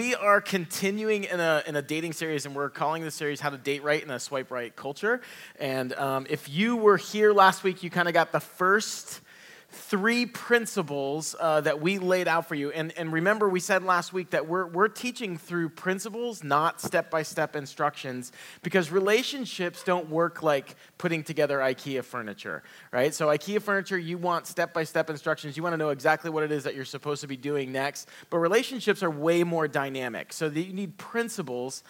We are continuing in a dating series, and we're calling this series How to Date Right in a Swipe Right Culture. And if you were here last week, you kind of got the first three principles that we laid out for you. And remember, we said last week that we're teaching through principles, not step-by-step instructions, because relationships don't work like putting together IKEA furniture, right? So IKEA furniture, you want step-by-step instructions. You want to know exactly what it is that you're supposed to be doing next. But relationships are way more dynamic, so that you need principles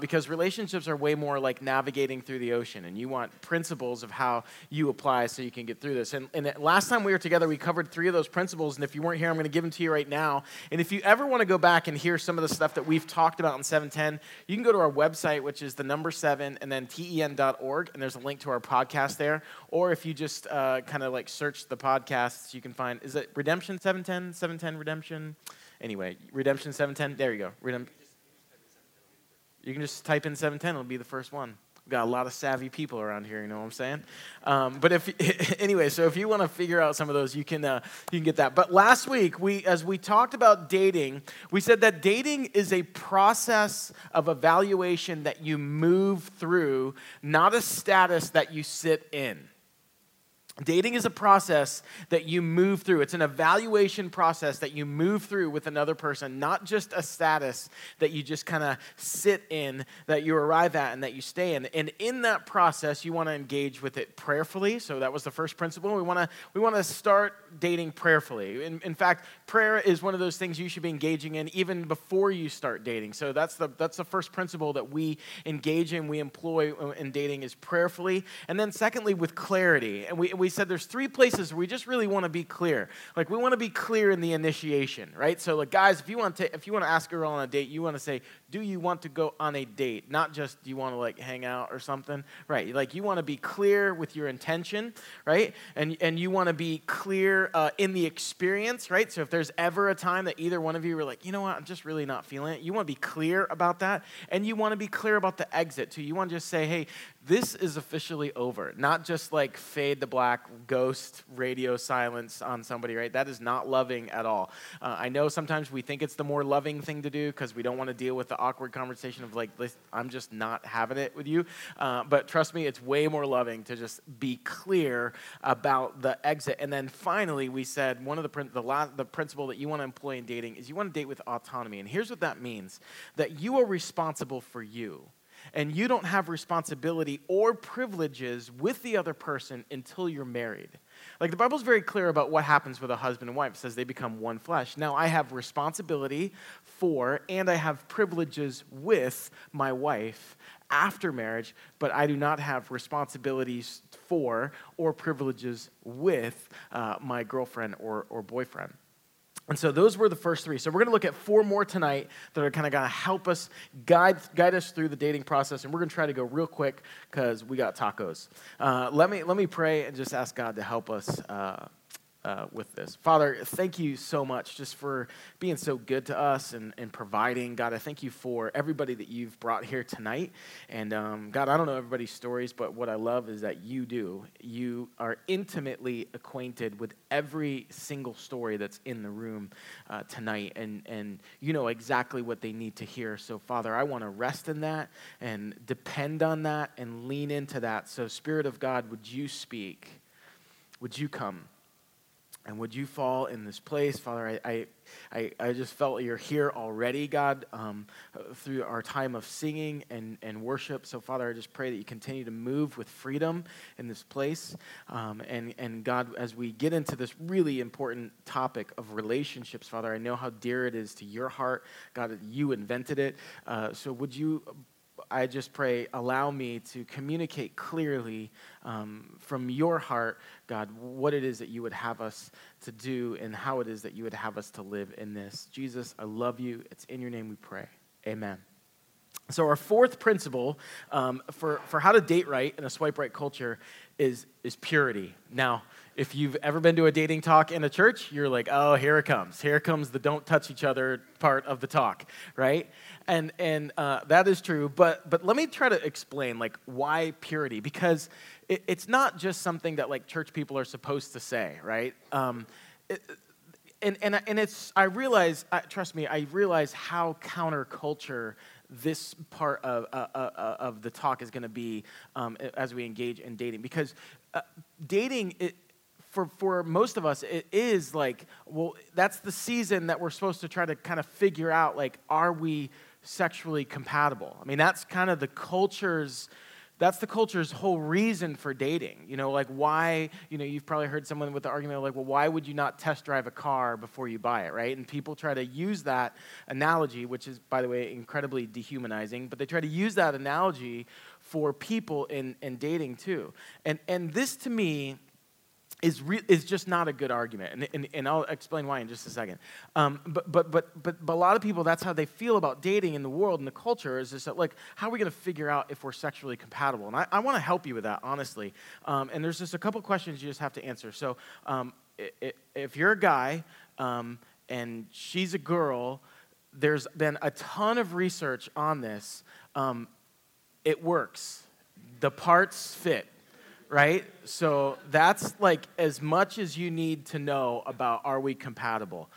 because relationships are way more like navigating through the ocean, and you want principles of how you apply so you can get through this. And last time we were together, we covered three of those principles, and if you weren't here, I'm going to give them to you right now. And if you ever want to go back and hear some of the stuff that we've talked about in 710, you can go to our website, which is the number 7 and then ten.org, and there's a link to our podcast there. Or if you just kind of like search the podcasts, you can find, is it Redemption 710? 710 Redemption? Anyway, Redemption 710, there you go. You can just type in 710, it'll be the first one. We've got a lot of savvy people around here, you know what I'm saying? So if you want to figure out some of those, you can get that. But last week, as we talked about dating, we said that dating is a process of evaluation that you move through, not a status that you sit in. Dating is a process that you move through. It's an evaluation process that you move through with another person, not just a status that you just kind of sit in, that you arrive at, and that you stay in. And in that process, you want to engage with it prayerfully. So that was the first principle. We want to start dating prayerfully. In fact, prayer is one of those things you should be engaging in even before you start dating. So that's the first principle that we engage in, we employ in dating, is prayerfully. And then secondly, with clarity. And we said there's three places where we just really want to be clear. Like, we want to be clear in the initiation, right? So, like, guys, if you want to ask a girl on a date, you want to say, do you want to go on a date? Not just, do you want to, like, hang out or something? Right, like, you want to be clear with your intention, right? And you want to be clear in the experience, right? So if there's ever a time that either one of you were like, you know what, I'm just really not feeling it, you want to be clear about that. And you want to be clear about the exit, too. You want to just say, hey, this is officially over. Not just, like, fade to black, ghost, radio silence on somebody, right? That is not loving at all. I know sometimes we think it's the more loving thing to do because we don't want to deal with the awkward conversation of, like, I'm just not having it with you. But trust me, it's way more loving to just be clear about the exit. And then finally, we said one of the principle that you want to employ in dating is you want to date with autonomy. And here's what that means, that you are responsible for you. And you don't have responsibility or privileges with the other person until you're married. Like, the Bible's very clear about what happens with a husband and wife. It says they become one flesh. Now, I have responsibility for and I have privileges with my wife after marriage, but I do not have responsibilities for or privileges with my girlfriend or boyfriend. And so those were the first three. So we're going to look at four more tonight that are kind of going to help us guide us through the dating process. And we're going to try to go real quick because we got tacos. Let me pray and just ask God to help us with this. Father, thank you so much just for being so good to us and providing. God, I thank you for everybody that you've brought here tonight. And God, I don't know everybody's stories, but what I love is that you do. You are intimately acquainted with every single story that's in the room tonight. And you know exactly what they need to hear. So Father, I want to rest in that and depend on that and lean into that. So Spirit of God, would you speak? Would you come? And would you fall in this place, Father? I just felt you're here already, God, through our time of singing and worship. So, Father, I just pray that you continue to move with freedom in this place. And God, as we get into this really important topic of relationships, Father, I know how dear it is to your heart. God, you invented it. So would you, I just pray, allow me to communicate clearly from your heart, God, what it is that you would have us to do and how it is that you would have us to live in this. Jesus, I love you. It's in your name we pray. Amen. So our fourth principle for how to date right in a swipe right culture is purity. Now, if you've ever been to a dating talk in a church, you're like, oh, here it comes. Here comes the don't touch each other part of the talk, right? And that is true. But let me try to explain, like, why purity? Because it's not just something that, like, church people are supposed to say, right? I realize how counterculture this part of the talk is going to be as we engage in dating, because dating for most of us, it is like, well, that's the season that we're supposed to try to kind of figure out, like, are we sexually compatible? I mean, that's kind of the culture's. That's the culture's whole reason for dating. You know, like why, you know, you've probably heard someone with the argument like, well, why would you not test drive a car before you buy it, right? And people try to use that analogy, which is, by the way, incredibly dehumanizing, but they try to use that analogy for people in dating too. And this, to me, is just not a good argument, and I'll explain why in just a second. But a lot of people, that's how they feel about dating in the world and the culture, is just that, like, how are we going to figure out if we're sexually compatible? And I want to help you with that, honestly. And there's just a couple questions you just have to answer. So if you're a guy and she's a girl, there's been a ton of research on this. It works. The parts fit. Right? So that's like as much as you need to know about, are we compatible?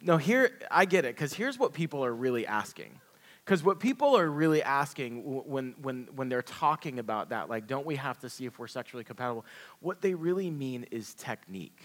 No, here, I get it, because here's what people are really asking. Because what people are really asking when they're talking about that, like, don't we have to see if we're sexually compatible? What they really mean is technique.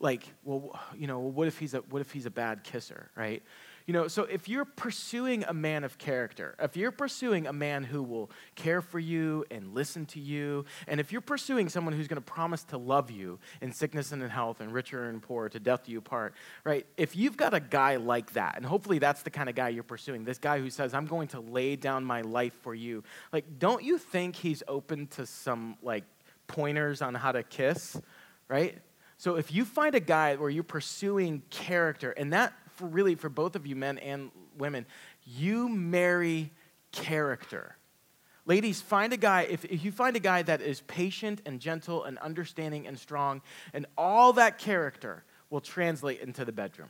Like, well, you know, what if he's a bad kisser, right? You know, so if you're pursuing a man of character, if you're pursuing a man who will care for you and listen to you, and if you're pursuing someone who's going to promise to love you in sickness and in health and richer and poorer, to death do you part, right? If you've got a guy like that, and hopefully that's the kind of guy you're pursuing, this guy who says, I'm going to lay down my life for you, like, don't you think he's open to some, like, pointers on how to kiss, right? So if you find a guy where you're pursuing character, and that, really, for both of you men and women, you marry character. Ladies, find a guy, if you find a guy that is patient and gentle and understanding and strong, and all that character will translate into the bedroom.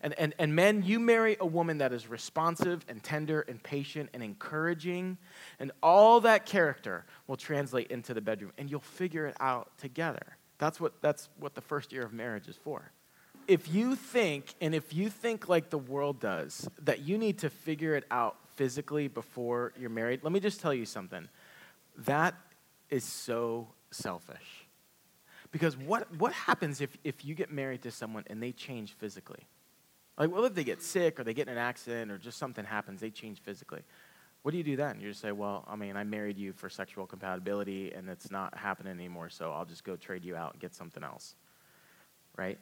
And men, you marry a woman that is responsive and tender and patient and encouraging, and all that character will translate into the bedroom, and you'll figure it out together. That's what the first year of marriage is for. If you think like the world does, that you need to figure it out physically before you're married, let me just tell you something. That is so selfish. Because what happens if you get married to someone and they change physically? Like, well, if they get sick or they get in an accident or just something happens, they change physically. What do you do then? You just say, well, I mean, I married you for sexual compatibility and it's not happening anymore, so I'll just go trade you out and get something else, right?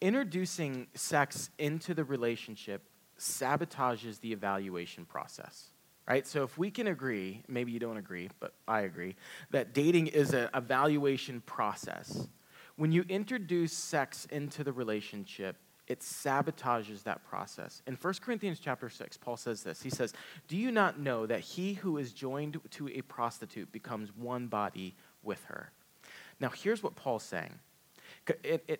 Introducing sex into the relationship sabotages the evaluation process, right? So if we can agree, maybe you don't agree, but I agree, that dating is an evaluation process. When you introduce sex into the relationship, it sabotages that process. In 1 Corinthians chapter 6, Paul says this. He says, do you not know that he who is joined to a prostitute becomes one body with her? Now, here's what Paul's saying.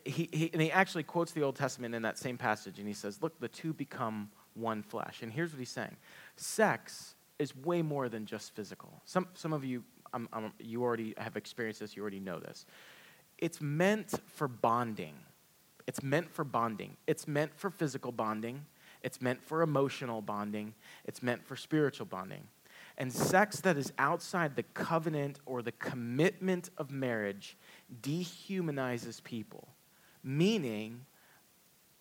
He actually quotes the Old Testament in that same passage, and he says, look, the two become one flesh. And here's what he's saying. Sex is way more than just physical. Some of you, you already have experienced this, you already know this. It's meant for bonding. It's meant for bonding. It's meant for physical bonding. It's meant for emotional bonding. It's meant for spiritual bonding. And sex that is outside the covenant or the commitment of marriage dehumanizes people. Meaning,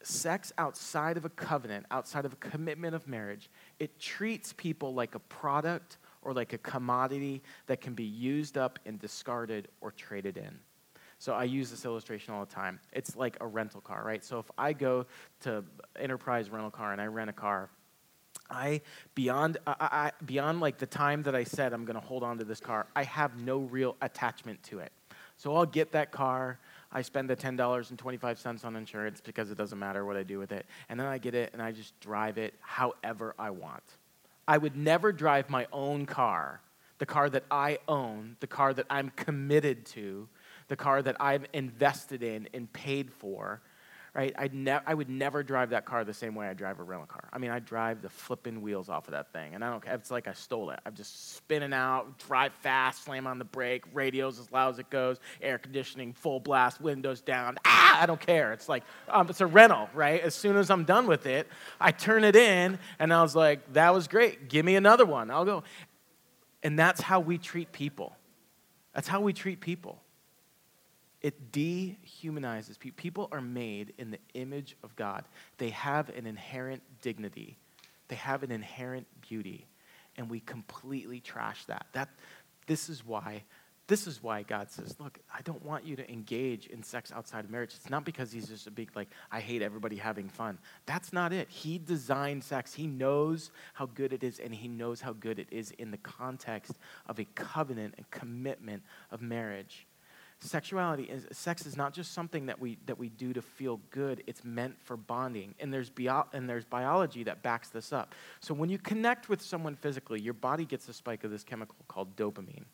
sex outside of a covenant, outside of a commitment of marriage, it treats people like a product or like a commodity that can be used up and discarded or traded in. So I use this illustration all the time. It's like a rental car, right? So if I go to Enterprise Rental Car and I rent a car, beyond like the time that I said I'm going to hold on to this car, I have no real attachment to it. So I'll get that car, I spend the $10.25 on insurance because it doesn't matter what I do with it, and then I get it and I just drive it however I want. I would never drive my own car, the car that I own, the car that I'm committed to, the car that I've invested in and paid for, right? I would never drive that car the same way I drive a rental car. I mean, I drive the flipping wheels off of that thing, and I don't care. It's like I stole it. I'm just spinning out, drive fast, slam on the brake, radio's as loud as it goes, air conditioning, full blast, windows down. I don't care. It's like, it's a rental, right? As soon as I'm done with it, I turn it in, and I was like, that was great. Give me another one. I'll go. And that's how we treat people. That's how we treat people. It dehumanizes people. People are made in the image of God. They have an inherent dignity. They have an inherent beauty. And we completely trash that. This is why God says, look, I don't want you to engage in sex outside of marriage. It's not because he's just a big, like, I hate everybody having fun. That's not it. He designed sex. He knows how good it is, and he knows how good it is in the context of a covenant and commitment of marriage. Sex is not just something that we do to feel good. It's meant for bonding, and there's biology that backs this up. So when you connect with someone physically, your body gets a spike of this chemical called dopamine,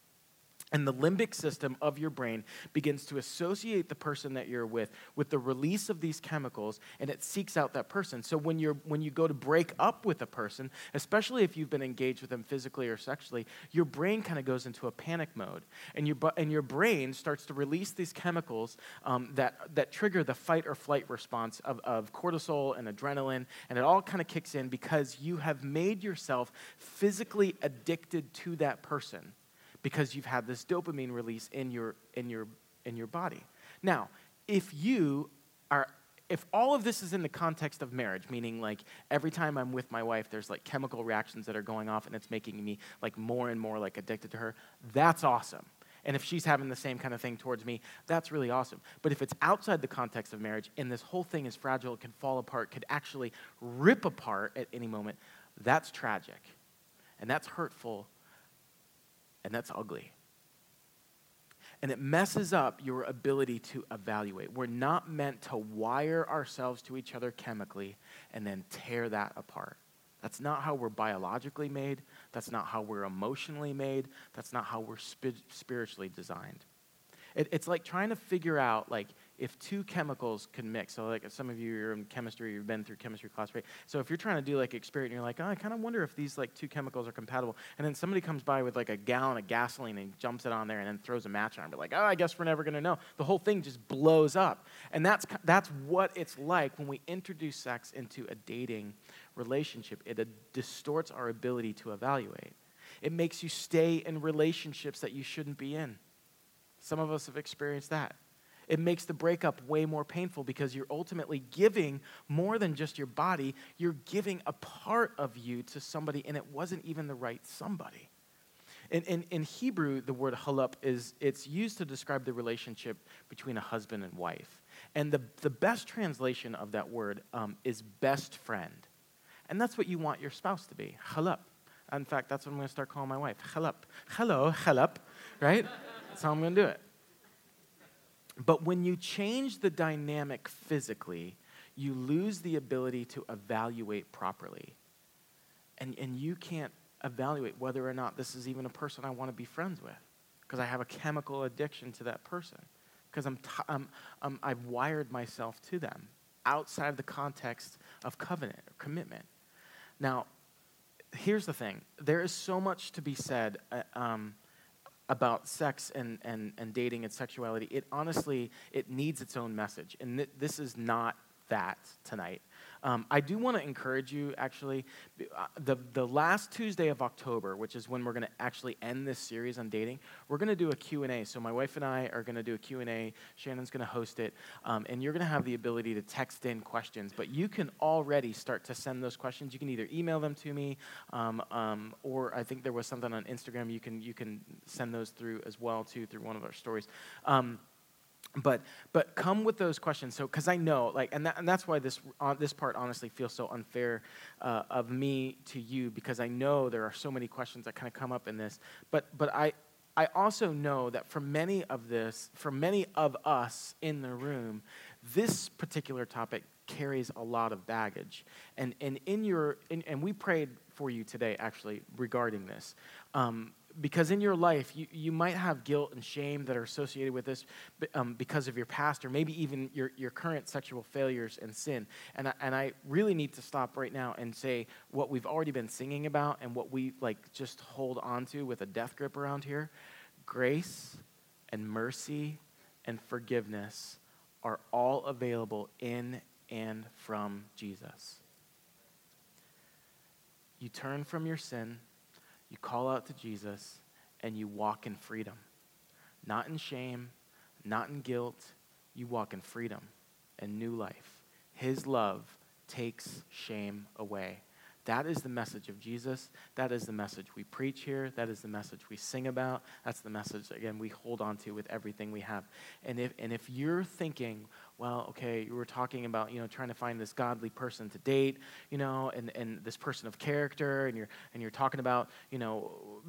and the limbic system of your brain begins to associate the person that you're with the release of these chemicals, and it seeks out that person. So when you go to break up with a person, especially if you've been engaged with them physically or sexually, your brain kind of goes into a panic mode, and your brain starts to release these chemicals that trigger the fight or flight response of cortisol and adrenaline, and it all kind of kicks in because you have made yourself physically addicted to that person, because you've had this dopamine release in your body. Now, if all of this is in the context of marriage, meaning like every time I'm with my wife, there's like chemical reactions that are going off, and it's making me like more and more like addicted to her, that's awesome. And if she's having the same kind of thing towards me, that's really awesome. But if it's outside the context of marriage, and this whole thing is fragile, it can fall apart, could actually rip apart at any moment, that's tragic, and that's hurtful, and that's ugly. And it messes up your ability to evaluate. We're not meant to wire ourselves to each other chemically and then tear that apart. That's not how we're biologically made. That's not how we're emotionally made. That's not how we're spiritually designed. It's like trying to figure out, like, if two chemicals could mix. So, like, some of you are in chemistry, you've been through chemistry class, right? So if you're trying to do, like, experiment, and you're like, oh, I kind of wonder if these, like, two chemicals are compatible. And then somebody comes by with, like, a gallon of gasoline and jumps it on there and then throws a match on it. But like, oh, I guess we're never going to know. The whole thing just blows up. And that's what it's like when we introduce sex into a dating relationship. It distorts our ability to evaluate. It makes you stay in relationships that you shouldn't be in. Some of us have experienced that. It makes the breakup way more painful because you're ultimately giving more than just your body. You're giving a part of you to somebody, and it wasn't even the right somebody. In Hebrew, the word halap it's used to describe the relationship between a husband and wife. And the best translation of that word is best friend. And that's what you want your spouse to be, halap. In fact, that's what I'm going to start calling my wife, halap. Hello, halap, right? That's how I'm going to do it. But when you change the dynamic physically, you lose the ability to evaluate properly. And you can't evaluate whether or not this is even a person I want to be friends with, because I have a chemical addiction to that person, because I've wired myself to them outside of the context of covenant or commitment. Now, here's the thing. There is so much to be said about sex and dating and sexuality. It honestly, it needs its own message. And this is not that tonight. I do want to encourage you, actually, the last Tuesday of October, which is when we're going to actually end this series on dating, we're going to do a Q&A. So my wife and I are going to do a Q&A. Shannon's going to host it. And you're going to have the ability to text in questions. But you can already start to send those questions. You can either email them to me, or I think there was something on Instagram. You can send those through as well, too, through one of our stories. But come with those questions, so because I know, like, and that's why this part honestly feels so unfair of me to you, because I know there are so many questions that kind of come up in this. But I also know that for many of us in the room, this particular topic carries a lot of baggage, and we prayed for you today, actually, regarding this. Because in your life, you might have guilt and shame that are associated with this because of your past or maybe even your current sexual failures and sin. And I really need to stop right now and say what we've already been singing about and what we just hold on to with a death grip around here. Grace and mercy and forgiveness are all available in and from Jesus. You turn from your sin, you call out to Jesus, and you walk in freedom. Not in shame, not in guilt. You walk in freedom and new life. His love takes shame away. That is the message of Jesus. That is the message we preach here. That is the message we sing about. That's the message, again, we hold on to with everything we have. And if you're thinking, well, okay, you were talking about, trying to find this godly person to date, and this person of character, and you're talking about,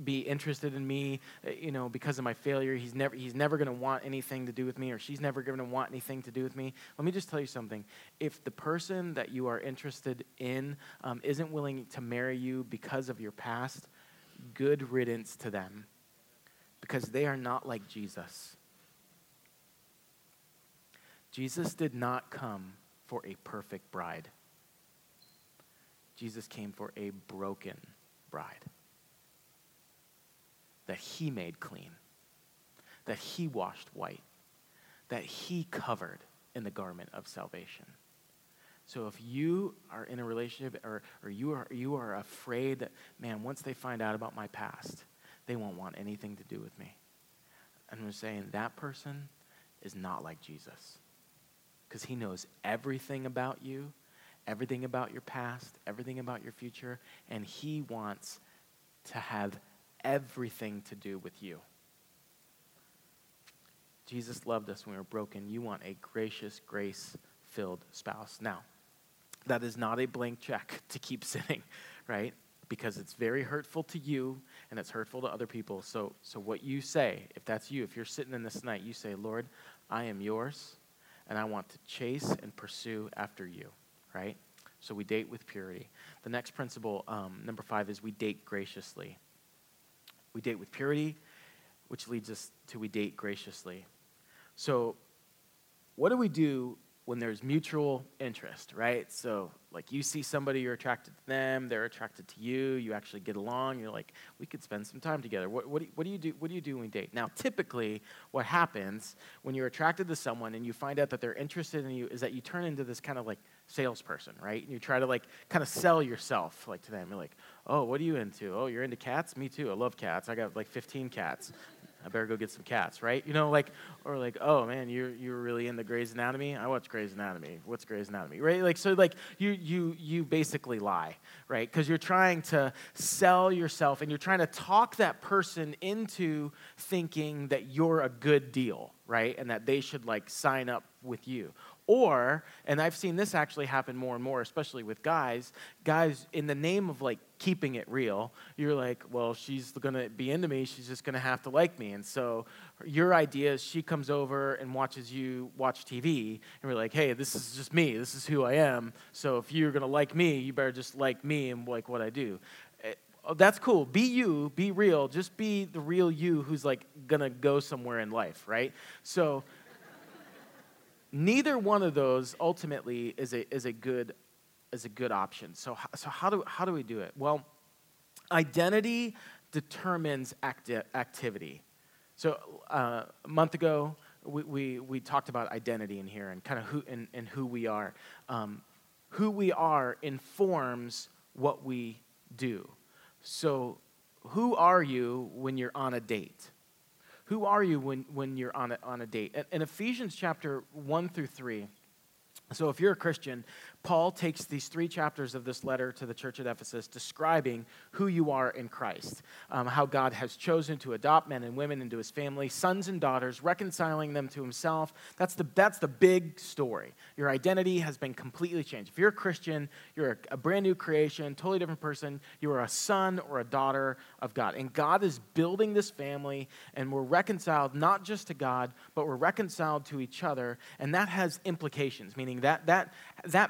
be interested in me, because of my failure, he's never going to want anything to do with me, or she's never going to want anything to do with me. Let me just tell you something. If the person that you are interested in isn't willing to marry you because of your past, good riddance to them, because they are not like Jesus. Jesus did not come for a perfect bride. Jesus came for a broken bride that he made clean, that he washed white, that he covered in the garment of salvation. So if you are in a relationship or you are afraid that, man, once they find out about my past, they won't want anything to do with me. And I'm saying that person is not like Jesus. Because he knows everything about you, everything about your past, everything about your future, and he wants to have everything to do with you. Jesus loved us when we were broken. You want a gracious, grace-filled spouse. Now, that is not a blank check to keep sinning, right? Because it's very hurtful to you, and it's hurtful to other people. So what you say, if that's you, if you're sitting in this night, you say, Lord, I am yours, and I want to chase and pursue after you, right? So we date with purity. The next principle, number 5, is we date graciously. We date with purity, which leads us to we date graciously. So what do we do when there's mutual interest, right? So you see somebody, you're attracted to them, they're attracted to you, you actually get along, you're like, we could spend some time together. What do you do when we date? Now, typically what happens when you're attracted to someone and you find out that they're interested in you is that you turn into this kind of salesperson, right? And you try to kind of sell yourself to them. You're like, oh, what are you into? Oh, you're into cats? Me too. I love cats. I got 15 cats. I better go get some cats, right? Oh man, you're really into Grey's Anatomy. I watch Grey's Anatomy. What's Grey's Anatomy, right? You basically lie, right? Because you're trying to sell yourself and you're trying to talk that person into thinking that you're a good deal, right? And that they should sign up with you. Or, and I've seen this actually happen more and more, especially with guys in the name of keeping it real, you're like, well, she's going to be into me, she's just going to have to like me. And so your idea is she comes over and watches you watch TV, and we're like, hey, this is just me, this is who I am, so if you're going to like me, you better just like me and like what I do. That's cool. Be you, be real, just be the real you who's going to go somewhere in life, right? So neither one of those ultimately is a good option. So how do we do it? Well, identity determines activity. So a month ago we talked about identity in here and kind of who we are. Who we are informs what we do. So who are you when you're on a date? Who are you when you're on a date? In Ephesians chapter 1-3, so if you're a Christian, Paul takes these 3 chapters of this letter to the church at Ephesus describing who you are in Christ, how God has chosen to adopt men and women into his family, sons and daughters, reconciling them to himself. That's the big story. Your identity has been completely changed. If you're a Christian, you're a brand new creation, totally different person. You are a son or a daughter of God. And God is building this family, and we're reconciled not just to God, but we're reconciled to each other, and that has implications, meaning that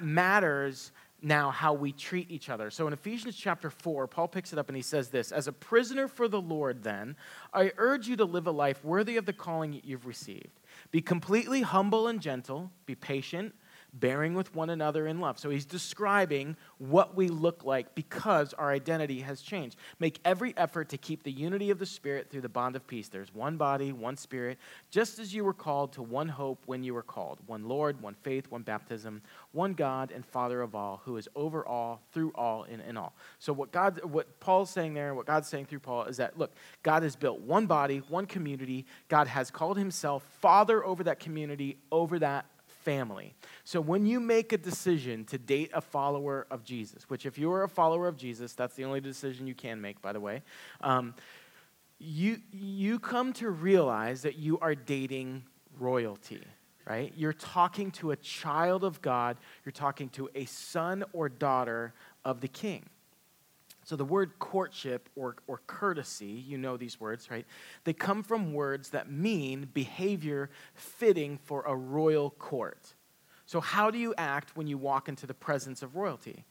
matters now how we treat each other. So in Ephesians chapter 4, Paul picks it up and he says this, "As a prisoner for the Lord, then, I urge you to live a life worthy of the calling you've received. Be completely humble and gentle, be patient, bearing with one another in love." So he's describing what we look like because our identity has changed. "Make every effort to keep the unity of the Spirit through the bond of peace. There's one body, one Spirit, just as you were called to one hope when you were called, one Lord, one faith, one baptism, one God and Father of all, who is over all, through all, and in all." So what Paul's saying there, what God's saying through Paul is that, look, God has built one body, one community. God has called himself Father over that community, over that family. So when you make a decision to date a follower of Jesus, which if you are a follower of Jesus, that's the only decision you can make, by the way, you come to realize that you are dating royalty, right? You're talking to a child of God. You're talking to a son or daughter of the King. So the word courtship or courtesy, you know these words, right? They come from words that mean behavior fitting for a royal court. So how do you act when you walk into the presence of royalty?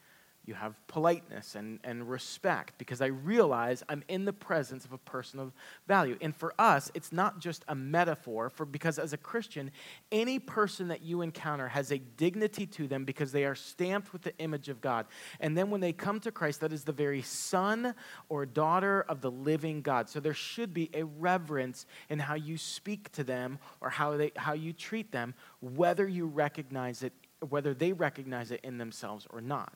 You have politeness and respect, because I realize I'm in the presence of a person of value. And for us, it's not just a metaphor, because as a Christian, any person that you encounter has a dignity to them because they are stamped with the image of God. And then when they come to Christ, that is the very son or daughter of the living God. So there should be a reverence in how you speak to them or how you treat them, whether you recognize it, whether they recognize it in themselves or not.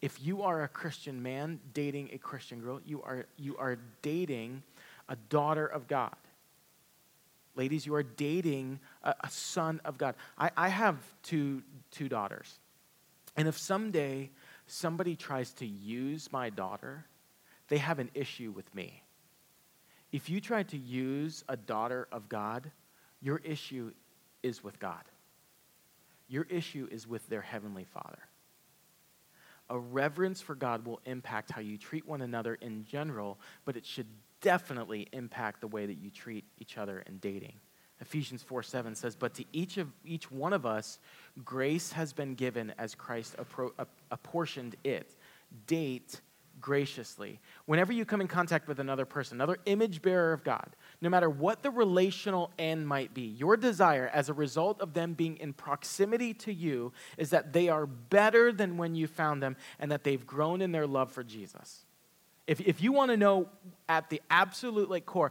If you are a Christian man dating a Christian girl, you are dating a daughter of God. Ladies, you are dating a son of God. I have two daughters. And if someday somebody tries to use my daughter, they have an issue with me. If you try to use a daughter of God, your issue is with God. Your issue is with their heavenly Father. A reverence for God will impact how you treat one another in general, but it should definitely impact the way that you treat each other in dating. Ephesians 4:7 says, "But to each one of us, grace has been given as Christ apportioned it." Date graciously. Whenever you come in contact with another person, another image bearer of God, no matter what the relational end might be, your desire as a result of them being in proximity to you is that they are better than when you found them and that they've grown in their love for Jesus. If you want to know at the absolute core,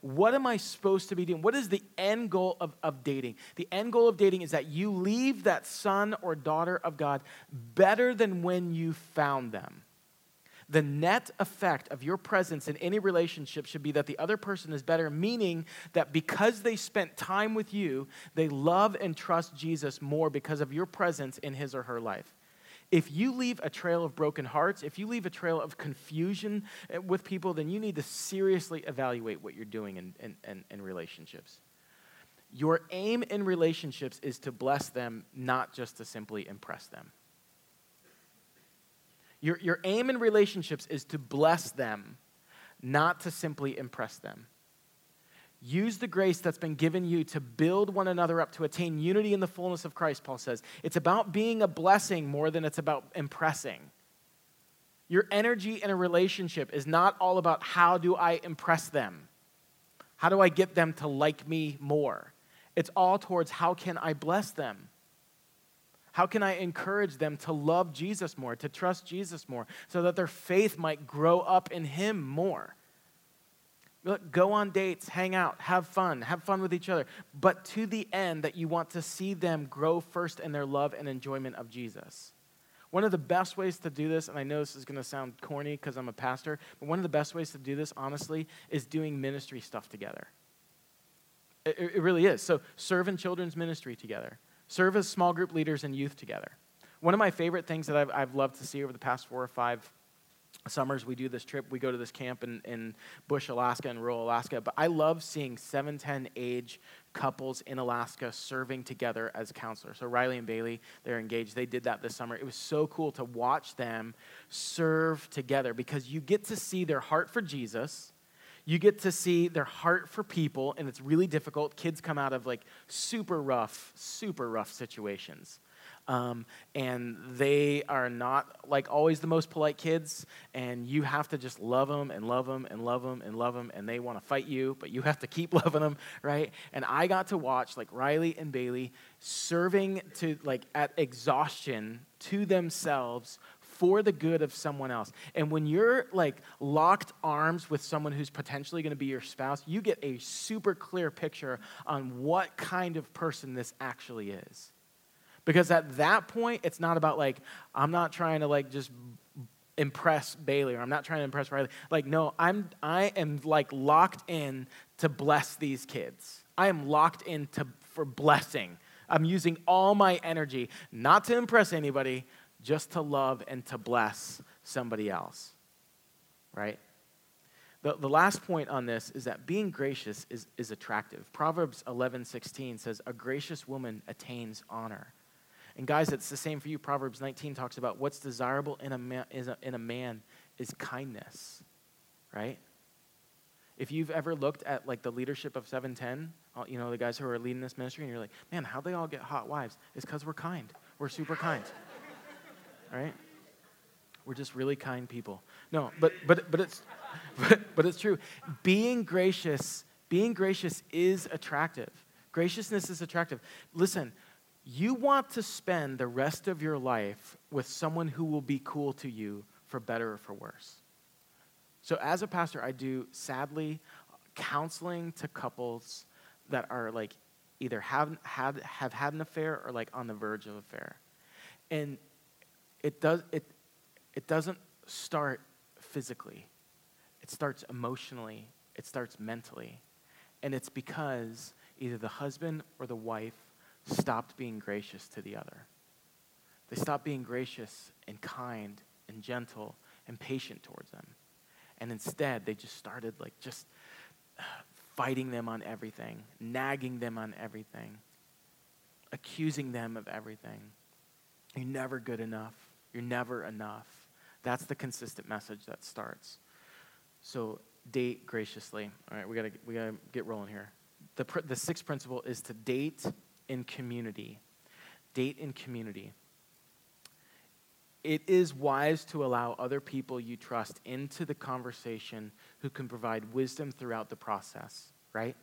what am I supposed to be doing? What is the end goal of dating? The end goal of dating is that you leave that son or daughter of God better than when you found them. The net effect of your presence in any relationship should be that the other person is better, meaning that because they spent time with you, they love and trust Jesus more because of your presence in his or her life. If you leave a trail of broken hearts, if you leave a trail of confusion with people, then you need to seriously evaluate what you're doing in relationships. Your aim in relationships is to bless them, not just to simply impress them. Your aim in relationships is to bless them, not to simply impress them. Use the grace that's been given you to build one another up to attain unity in the fullness of Christ, Paul says. It's about being a blessing more than it's about impressing. Your energy in a relationship is not all about how do I impress them? How do I get them to like me more? It's all towards how can I bless them? How can I encourage them to love Jesus more, to trust Jesus more, so that their faith might grow up in him more? Look, go on dates, hang out, have fun with each other, but to the end that you want to see them grow first in their love and enjoyment of Jesus. One of the best ways to do this, and I know this is going to sound corny because I'm a pastor, but one of the best ways to do this, honestly, is doing ministry stuff together. It really is. So serve in children's ministry together. Serve as small group leaders and youth together. One of my favorite things that I've loved to see over the past 4 or 5 summers, we do this trip, we go to this camp in Bush, Alaska and rural Alaska, but I love seeing 710 age couples in Alaska serving together as counselors. So Riley and Bailey, they're engaged. They did that this summer. It was so cool to watch them serve together because you get to see their heart for Jesus. You get to see their heart for people, and it's really difficult. Kids come out of super rough situations. and they are not like always the most polite kids, and you have to just love them and love them and love them and love them, and they want to fight you, but you have to keep loving them, right? And I got to watch like Riley and Bailey serving to like at exhaustion to themselves for the good of someone else. And when you're like locked arms with someone who's potentially going to be your spouse, you get a super clear picture on what kind of person this actually is. Because at that point, it's not about like, I'm not trying to like just impress Bailey, or I'm not trying to impress Riley. Like, no, I am like locked in to bless these kids. I am locked in for blessing. I'm using all my energy, not to impress anybody, just to love and to bless somebody else, right? The last point on this is that being gracious is attractive. Proverbs 11:16 says, a gracious woman attains honor. And guys, it's the same for you. Proverbs 19 talks about what's desirable in a man is kindness, right? If you've ever looked at like the leadership of 710, you know, the guys who are leading this ministry, and you're like, man, how'd they all get hot wives? It's because we're kind. We're super kind. Right? We're just really kind people. No, but it's true. Being gracious is attractive. Graciousness is attractive. Listen, you want to spend the rest of your life with someone who will be cool to you for better or for worse. So as a pastor, I do, sadly, counseling to couples that are like either have had an affair or like on the verge of affair. And It doesn't start physically. It starts emotionally. It starts mentally. And it's because either the husband or the wife stopped being gracious to the other. They stopped being gracious and kind and gentle and patient towards them. And instead, they just started like just fighting them on everything, nagging them on everything, accusing them of everything. You're never good enough. You're never enough. That's the consistent message that starts. So date graciously. All right, we gotta get rolling here. The sixth principle is to date in community. Date in community. It is wise to allow other people you trust into the conversation who can provide wisdom throughout the process, right?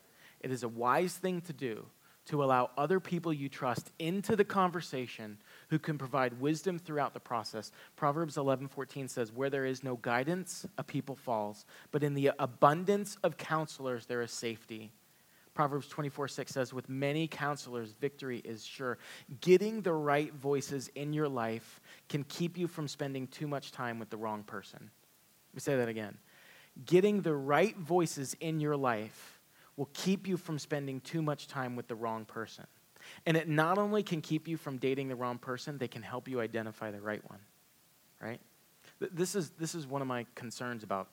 It is a wise thing to do, to allow other people you trust into the conversation who can provide wisdom throughout the process. Proverbs 11:14 says, where there is no guidance, a people falls, but in the abundance of counselors, there is safety. Proverbs 24:6 says, with many counselors, victory is sure. Getting the right voices in your life can keep you from spending too much time with the wrong person. Let me say that again. Getting the right voices in your life will keep you from spending too much time with the wrong person. And it not only can keep you from dating the wrong person, they can help you identify the right one, right? This is one of my concerns about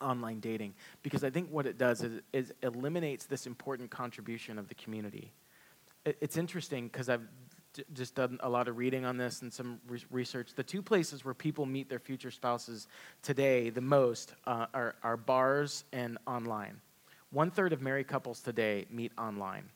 online dating, because I think what it does is eliminates this important contribution of the community. It's interesting because I've just done a lot of reading on this and some research. The two places where people meet their future spouses today the most are bars and online. One-third of married couples today meet online.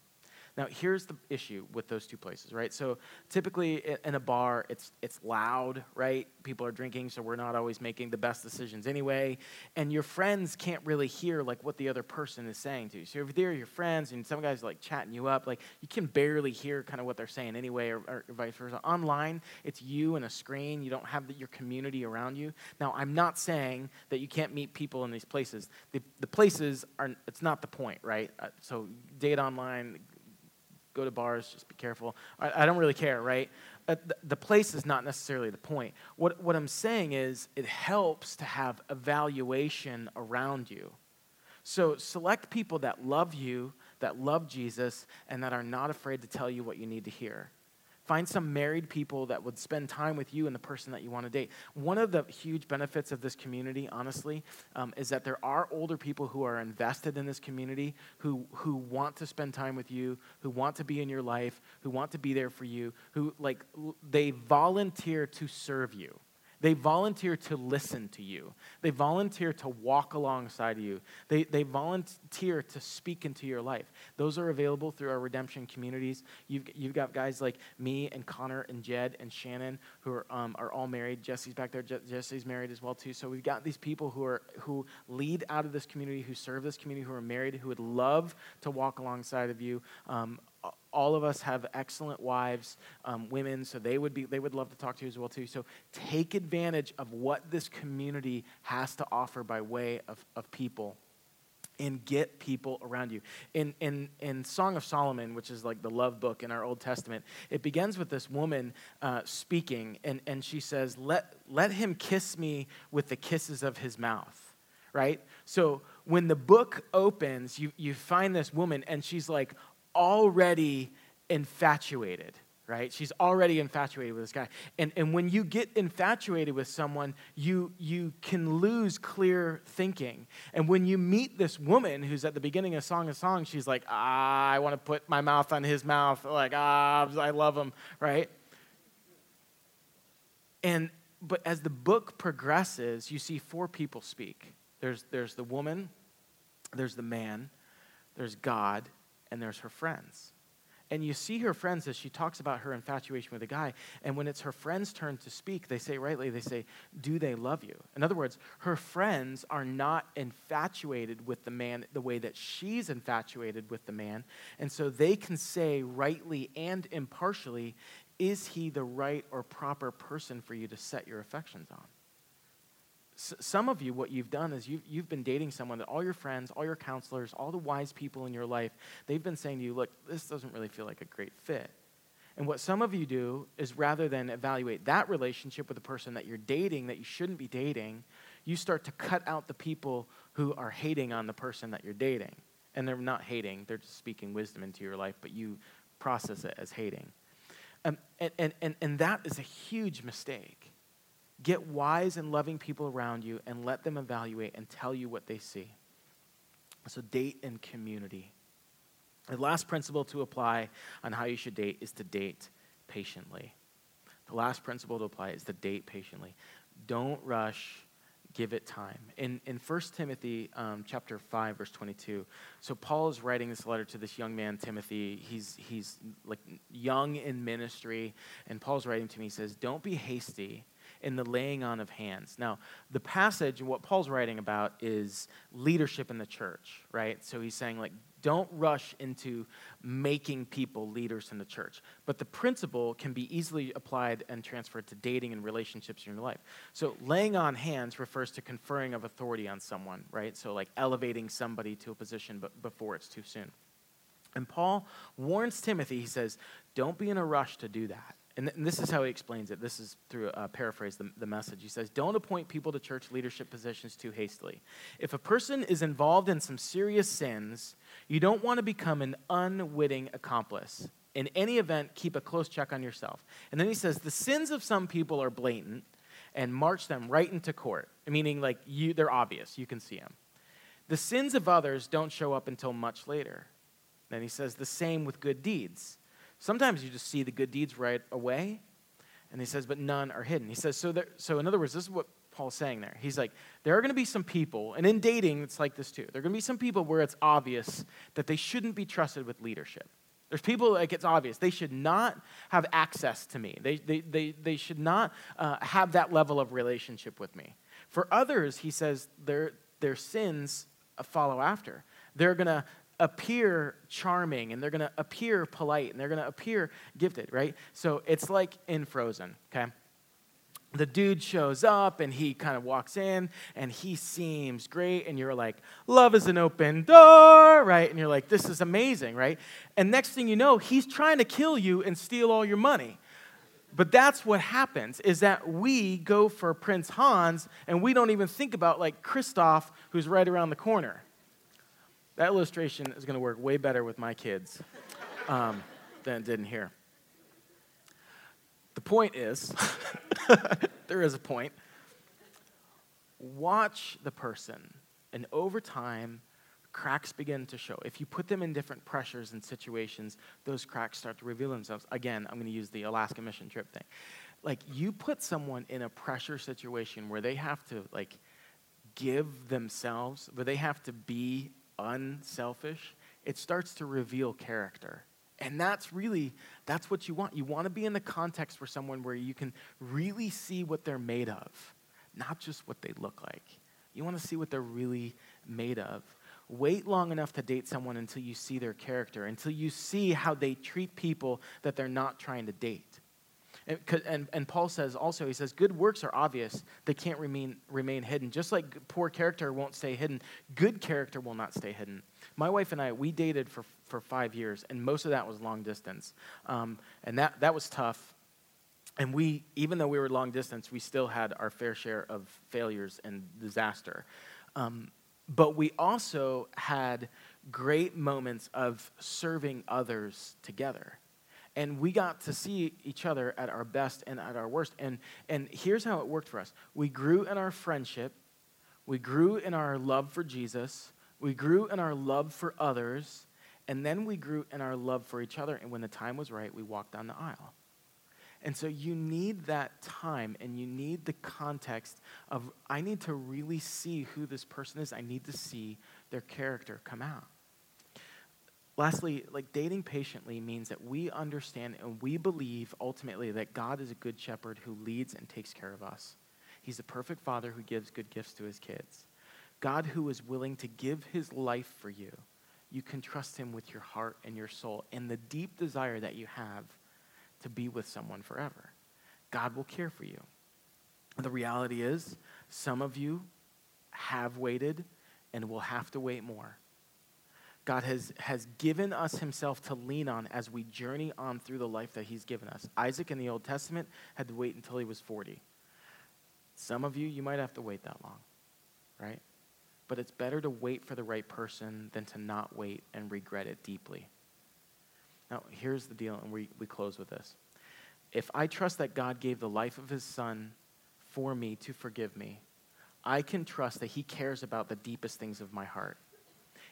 Now, here's the issue with those two places, right? So typically in a bar, it's loud, right? People are drinking, so we're not always making the best decisions anyway. And your friends can't really hear like what the other person is saying to you. So if they're your friends and some guys like chatting you up, like you can barely hear kind of what they're saying anyway, or vice versa. Online, it's you and a screen. You don't have your community around you. Now, I'm not saying that you can't meet people in these places. The places are, it's not the point, right? So date online, go to bars, just be careful. I don't really care, right? The place is not necessarily the point. What I'm saying is it helps to have evaluation around you. So select people that love you, that love Jesus, and that are not afraid to tell you what you need to hear. Find some married people that would spend time with you and the person that you want to date. One of the huge benefits of this community, honestly, is that there are older people who are invested in this community, who want to spend time with you, who want to be in your life, who want to be there for you, who, like, they volunteer to serve you. They volunteer to listen to you. They volunteer to walk alongside you. They volunteer to speak into your life. Those are available through our redemption communities. You've got guys like me and Connor and Jed and Shannon who are all married. Jesse's back there. Jesse's married as well too. So we've got these people who lead out of this community, who serve this community, who are married, who would love to walk alongside of you. All of us have excellent wives, women, so they would love to talk to you as well too. So take advantage of what this community has to offer by way of people, and get people around you. In Song of Solomon, which is like the love book in our Old Testament, it begins with this woman speaking, and she says, "Let him kiss me with the kisses of his mouth," right? So when the book opens, you find this woman, and she's like, already infatuated, right? She's already infatuated with this guy. And when you get infatuated with someone, you can lose clear thinking. And when you meet this woman who's at the beginning of Song of Songs, she's like, I want to put my mouth on his mouth. Like, I love him, right? But as the book progresses, you see four people speak. There's the woman, there's the man, there's God, and there's her friends. And you see her friends as she talks about her infatuation with a guy. And when it's her friends' turn to speak, they say rightly, they say, do they love you? In other words, her friends are not infatuated with the man the way that she's infatuated with the man. And so they can say rightly and impartially, is he the right or proper person for you to set your affections on? Some of you, what you've done is you've been dating someone that all your friends, all your counselors, all the wise people in your life, they've been saying to you, look, this doesn't really feel like a great fit. And what some of you do is rather than evaluate that relationship with the person that you're dating, that you shouldn't be dating, you start to cut out the people who are hating on the person that you're dating. And they're not hating, they're just speaking wisdom into your life, but you process it as hating. And that is a huge mistake. Get wise and loving people around you and let them evaluate and tell you what they see. So date in community. The last principle to apply on how you should date is to date patiently. The last principle to apply is to date patiently. Don't rush, give it time. In 1 Timothy chapter 5, verse 22, so Paul is writing this letter to this young man, Timothy. He's like young in ministry, and Paul's writing to him. He says, don't be hasty in the laying on of hands. Now, the passage and what Paul's writing about is leadership in the church, right? So he's saying, like, don't rush into making people leaders in the church. But the principle can be easily applied and transferred to dating and relationships in your life. So laying on hands refers to conferring of authority on someone, right? So like elevating somebody to a position before it's too soon. And Paul warns Timothy, he says, don't be in a rush to do that. And this is how he explains it. This is through a paraphrase, the message. He says, don't appoint people to church leadership positions too hastily. If a person is involved in some serious sins, you don't want to become an unwitting accomplice. In any event, keep a close check on yourself. And then he says, the sins of some people are blatant and march them right into court, meaning like they're obvious. You can see them. The sins of others don't show up until much later. Then he says, the same with good deeds. Sometimes you just see the good deeds right away, and he says, but none are hidden. He says, so in other words, this is what Paul's saying there. He's like, there are going to be some people, and in dating, it's like this too. There are going to be some people where it's obvious that they shouldn't be trusted with leadership. There's people like it's obvious. They should not have access to me. They should not have that level of relationship with me. For others, he says, their sins follow after. They're going to appear charming, and they're going to appear polite, and they're going to appear gifted, right? So it's like in Frozen, okay? The dude shows up, and he kind of walks in, and he seems great, and you're like, love is an open door, right? And you're like, this is amazing, right? And next thing you know, he's trying to kill you and steal all your money. But that's what happens, is that we go for Prince Hans, and we don't even think about, like, Kristoff, who's right around the corner. That illustration is going to work way better with my kids than it did in here. The point is, there is a point. Watch the person, and over time, cracks begin to show. If you put them in different pressures and situations, those cracks start to reveal themselves. Again, I'm going to use the Alaska mission trip thing. like you put someone in a pressure situation where they have to like give themselves, where they have to be unselfish, it starts to reveal character. And that's what you want. You want to be in the context for someone where you can really see what they're made of, not just what they look like. You want to see what they're really made of. Wait long enough to date someone until you see their character, until you see how they treat people that they're not trying to date. And Paul says also, he says, good works are obvious. They can't remain hidden. Just like poor character won't stay hidden, good character will not stay hidden. My wife and I, we dated for 5 years, and most of that was long distance. And that was tough. And we, even though we were long distance, we still had our fair share of failures and disaster. But we also had great moments of serving others together. And we got to see each other at our best and at our worst. And here's how it worked for us. We grew in our friendship. We grew in our love for Jesus. We grew in our love for others. And then we grew in our love for each other. And when the time was right, we walked down the aisle. And so you need that time, and you need the context of, I need to really see who this person is. I need to see their character come out. Lastly, like dating patiently means that we understand and we believe ultimately that God is a good shepherd who leads and takes care of us. He's the perfect father who gives good gifts to his kids. God who is willing to give his life for you. You can trust him with your heart and your soul and the deep desire that you have to be with someone forever. God will care for you. The reality is, some of you have waited and will have to wait more. God has given us himself to lean on as we journey on through the life that he's given us. Isaac in the Old Testament had to wait until he was 40. Some of you, you might have to wait that long, right? But it's better to wait for the right person than to not wait and regret it deeply. Now, here's the deal, and we close with this. If I trust that God gave the life of his son for me to forgive me, I can trust that he cares about the deepest things of my heart.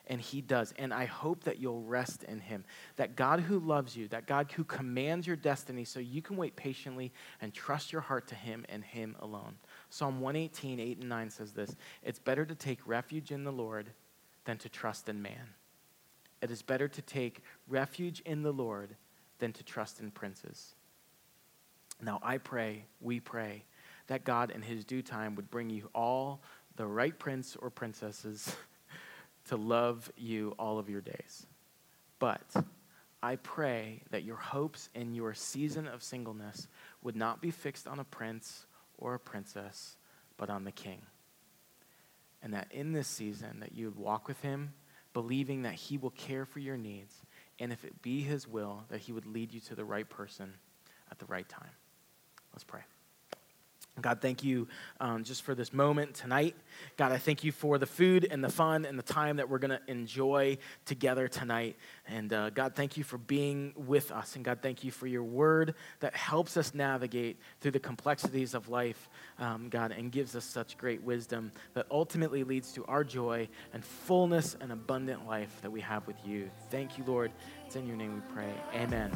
And he does. And I hope that you'll rest in him. That God who loves you, that God who commands your destiny so you can wait patiently and trust your heart to him and him alone. Psalm 118, 8 and 9 says this, it's better to take refuge in the Lord than to trust in man. It is better to take refuge in the Lord than to trust in princes. Now I pray, we pray, that God in his due time would bring you all the right prince or princesses to love you all of your days. But I pray that your hopes in your season of singleness would not be fixed on a prince or a princess, but on the King. And that in this season that you would walk with him, believing that he will care for your needs, and if it be his will, that he would lead you to the right person at the right time. Let's pray. God, thank you just for this moment tonight. God, I thank you for the food and the fun and the time that we're going to enjoy together tonight. And God, thank you for being with us. And God, thank you for your word that helps us navigate through the complexities of life, God, and gives us such great wisdom that ultimately leads to our joy and fullness and abundant life that we have with you. Thank you, Lord. It's in your name we pray. Amen.